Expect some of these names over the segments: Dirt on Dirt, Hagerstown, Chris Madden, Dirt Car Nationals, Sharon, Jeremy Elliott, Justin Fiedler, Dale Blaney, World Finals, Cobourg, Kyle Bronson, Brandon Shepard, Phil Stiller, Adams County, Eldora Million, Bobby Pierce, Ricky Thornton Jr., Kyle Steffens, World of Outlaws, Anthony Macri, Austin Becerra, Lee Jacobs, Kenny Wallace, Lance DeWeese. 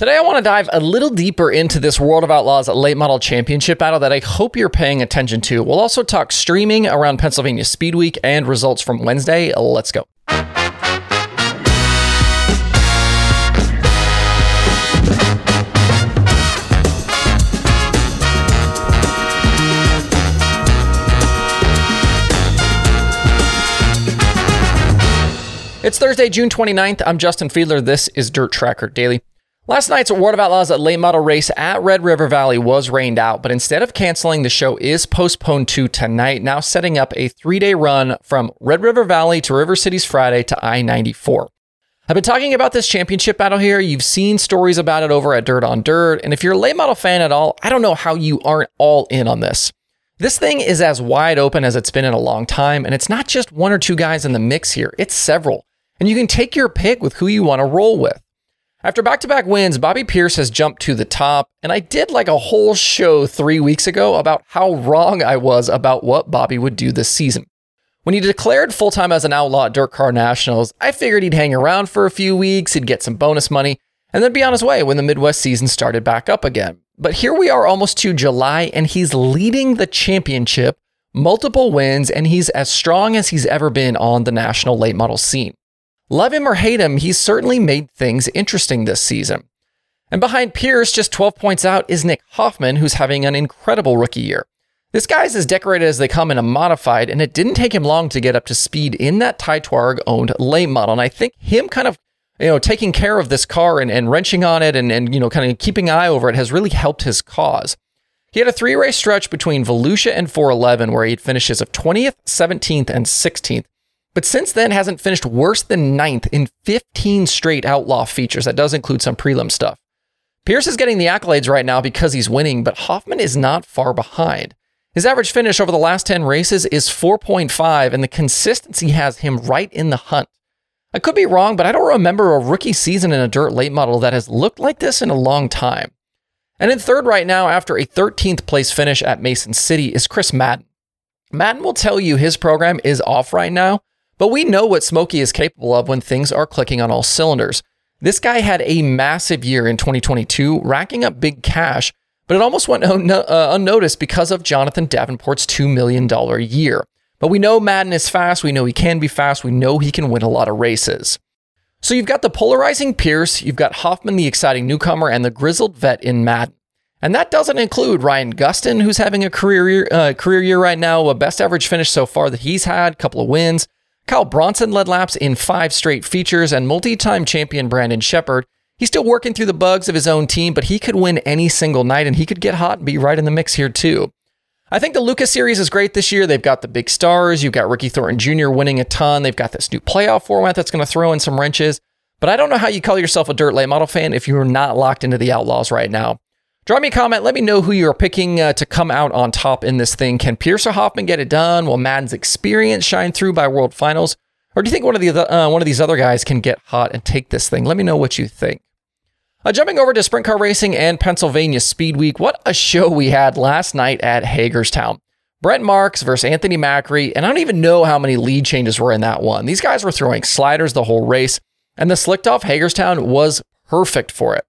Today, I want to dive a little deeper into this World of Outlaws late model championship battle that I hope you're paying attention to. We'll also talk streaming around Pennsylvania Speed Week and results from Wednesday. Let's go. It's Thursday, June 29th. I'm Justin Fiedler. This is Dirt Tracker Daily. Last night's World of Outlaws late model race at Red River Valley was rained out, but instead of canceling, the show is postponed to tonight, now setting up a three-day run from Red River Valley to River Cities Friday to I-94. I've been talking about this championship battle here. You've seen stories about it over at Dirt on Dirt, and if you're a late model fan at all, I don't know how you aren't all in on this. This thing is as wide open as it's been in a long time, and it's not just one or two guys in the mix here, it's several. And you can take your pick with who you want to roll with. After back-to-back wins, Bobby Pierce has jumped to the top, and I did like a whole show 3 weeks ago about how wrong I was about what Bobby would do this season. When he declared full-time as an outlaw at Dirt Car Nationals, I figured he'd hang around for a few weeks, he'd get some bonus money, and then be on his way when the Midwest season started back up again. But here we are almost to July, and he's leading the championship, multiple wins, and he's as strong as he's ever been on the national late model scene. Love him or hate him, he's certainly made things interesting this season. And behind Pierce, just 12 points out, is Nick Hoffman, who's having an incredible rookie year. This guy's as decorated as they come in a modified, and it didn't take him long to get up to speed in that Ty Twarg-owned late model. And I think him kind of, taking care of this car and wrenching on it and kind of keeping an eye over it has really helped his cause. He had a three-race stretch between Volusia and 411 where he had finishes of 20th, 17th, and 16th. But since then hasn't finished worse than 9th in 15 straight outlaw features. That does include some prelim stuff. Pierce is getting the accolades right now because he's winning, but Hoffman is not far behind. His average finish over the last 10 races is 4.5, and the consistency has him right in the hunt. I could be wrong, but I don't remember a rookie season in a dirt late model that has looked like this in a long time. And in third right now, after a 13th place finish at Mason City, is Chris Madden. Madden will tell you his program is off right now, but we know what Smokey is capable of when things are clicking on all cylinders. This guy had a massive year in 2022, racking up big cash, but it almost went unnoticed because of Jonathan Davenport's $2 million year. But we know Madden is fast, we know he can be fast, we know he can win a lot of races. So you've got the polarizing Pierce, you've got Hoffman, the exciting newcomer, and the grizzled vet in Madden. And that doesn't include Ryan Gustin, who's having a career year right now, a best average finish so far that he's had, a couple of wins. Kyle Bronson led laps in 5 straight features, and multi-time champion Brandon Shepard. He's still working through the bugs of his own team, but he could win any single night, and he could get hot and be right in the mix here too. I think the Lucas series is great this year. They've got the big stars. You've got Ricky Thornton Jr. winning a ton. They've got this new playoff format that's going to throw in some wrenches. But I don't know how you call yourself a dirt late model fan if you're not locked into the Outlaws right now. Drop me a comment. Let me know who you're picking to come out on top in this thing. Can Pierce or Hoffman get it done? Will Madden's experience shine through by World Finals? Or do you think one of these other guys can get hot and take this thing? Let me know what you think. Jumping over to Sprint Car Racing and Pennsylvania Speed Week, what a show we had last night at Hagerstown. Brent Marks versus Anthony Macri, and I don't even know how many lead changes were in that one. These guys were throwing sliders the whole race, and the slicked off Hagerstown was perfect for it.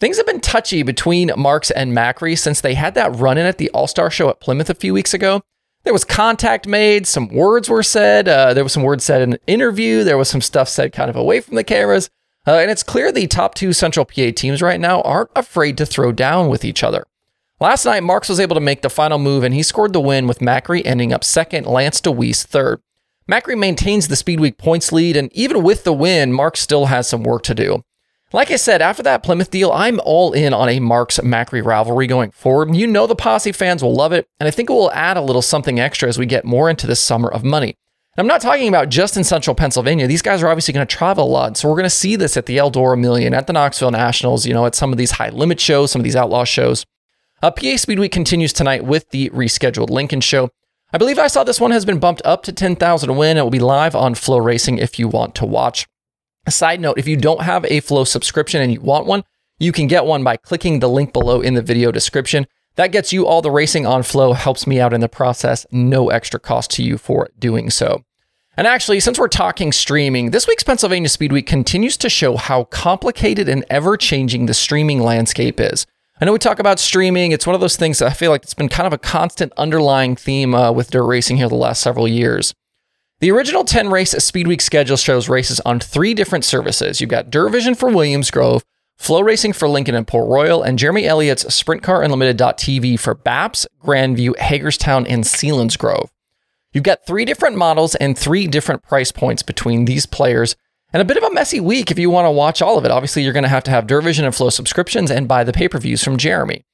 Things have been touchy between Marks and Macri since they had that run-in at the All-Star Show at Plymouth a few weeks ago. There was contact made, some words were said, there was some words said in an interview, there was some stuff said kind of away from the cameras, and it's clear the top two Central PA teams right now aren't afraid to throw down with each other. Last night, Marks was able to make the final move, and he scored the win with Macri ending up second, Lance DeWeese third. Macri maintains the Speedweek points lead, and even with the win, Marks still has some work to do. Like I said, after that Plymouth deal, I'm all in on a Marks-Macri rivalry going forward. You know the Posse fans will love it, and I think it will add a little something extra as we get more into this summer of money. And I'm not talking about just in central Pennsylvania. These guys are obviously going to travel a lot, so we're going to see this at the Eldora Million, at the Knoxville Nationals, at some of these high-limit shows, some of these outlaw shows. PA Speedweek continues tonight with the rescheduled Lincoln show. I believe I saw this one has been bumped up to 10,000 to win. It will be live on Flow Racing if you want to watch. A side note, if you don't have a Flow subscription and you want one, you can get one by clicking the link below in the video description. That gets you all the racing on Flow, helps me out in the process, no extra cost to you for doing so. And actually, since we're talking streaming, this week's Pennsylvania Speed Week continues to show how complicated and ever-changing the streaming landscape is. I know we talk about streaming. It's one of those things that I feel like it's been kind of a constant underlying theme with dirt racing here the last several years. The original 10-race Speedweek schedule shows races on three different services. You've got Durvision for Williams Grove, Flow Racing for Lincoln and Port Royal, and Jeremy Elliott's SprintCarUnlimited.tv for BAPS, Grandview, Hagerstown, and Sealands Grove. You've got three different models and three different price points between these players, and a bit of a messy week if you want to watch all of it. Obviously, you're going to have Durvision and Flow subscriptions and buy the pay-per-views from Jeremy.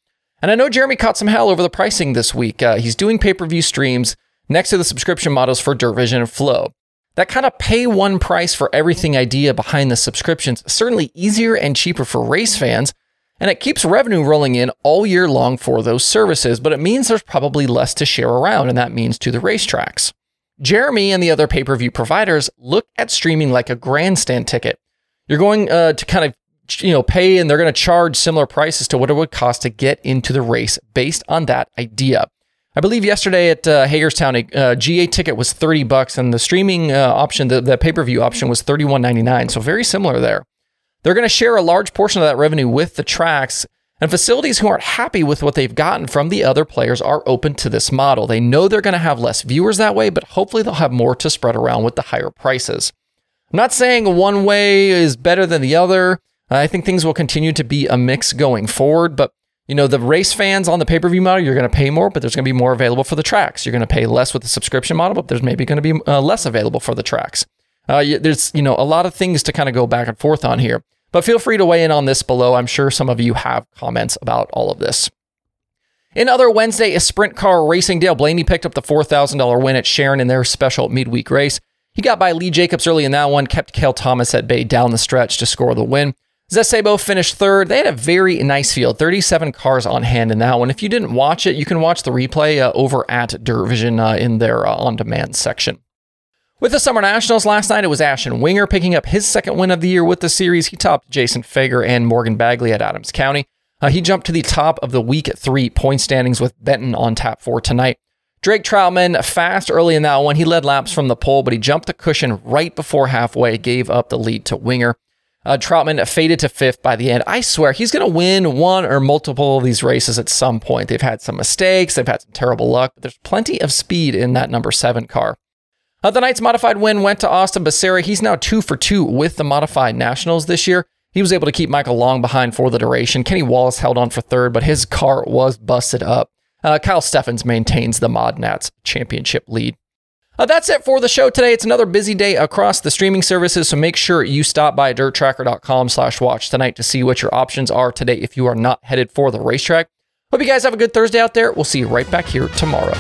And I know Jeremy caught some hell over the pricing this week. He's doing pay-per-view streams next to the subscription models for Durvision and Flow. That kind of pay one price for everything idea behind the subscriptions certainly easier and cheaper for race fans, and it keeps revenue rolling in all year long for those services, but it means there's probably less to share around, and that means to the racetracks. Jeremy and the other pay-per-view providers look at streaming like a grandstand ticket. You're going to kind of, pay, and they're going to charge similar prices to what it would cost to get into the race based on that idea. I believe yesterday at Hagerstown, a GA ticket was $30, and the streaming option, the pay-per-view option, was $31.99, so very similar there. They're going to share a large portion of that revenue with the tracks, and facilities who aren't happy with what they've gotten from the other players are open to this model. They know they're going to have less viewers that way, but hopefully they'll have more to spread around with the higher prices. I'm not saying one way is better than the other. I think things will continue to be a mix going forward, but the race fans on the pay-per-view model, you're going to pay more, but there's going to be more available for the tracks. You're going to pay less with the subscription model, but there's maybe going to be less available for the tracks. There's, a lot of things to kind of go back and forth on here, but feel free to weigh in on this below. I'm sure some of you have comments about all of this. In other Wednesday is Sprint Car Racing. Dale Blaney picked up the $4,000 win at Sharon in their special midweek race. He got by Lee Jacobs early in that one, kept Cale Thomas at bay down the stretch to score the win. Zesebo finished third. They had a very nice field, 37 cars on hand in that one. If you didn't watch it, you can watch the replay over at Durvision in their on-demand section. With the Summer Nationals last night, it was Ashton Winger picking up his second win of the year with the series. He topped Jason Fager and Morgan Bagley at Adams County. He jumped to the top of the Week 3 point standings with Benton on tap for tonight. Drake Troutman fast early in that one. He led laps from the pole, but he jumped the cushion right before halfway, gave up the lead to Winger. Troutman faded to fifth by the end. I swear he's going to win one or multiple of these races at some point. They've had some mistakes. They've had some terrible luck, but there's plenty of speed in that number 7 car. The Knights' modified win went to Austin Becerra. He's now 2-for-2 with the modified nationals this year. He was able to keep Michael Long behind for the duration. Kenny Wallace held on for third, but his car was busted up. Kyle Steffens maintains the Mod Nats championship lead. That's it for the show today. It's another busy day across the streaming services, so make sure you stop by dirttracker.com/watch tonight to see what your options are today if you are not headed for the racetrack. Hope you guys have a good Thursday out there. We'll see you right back here tomorrow.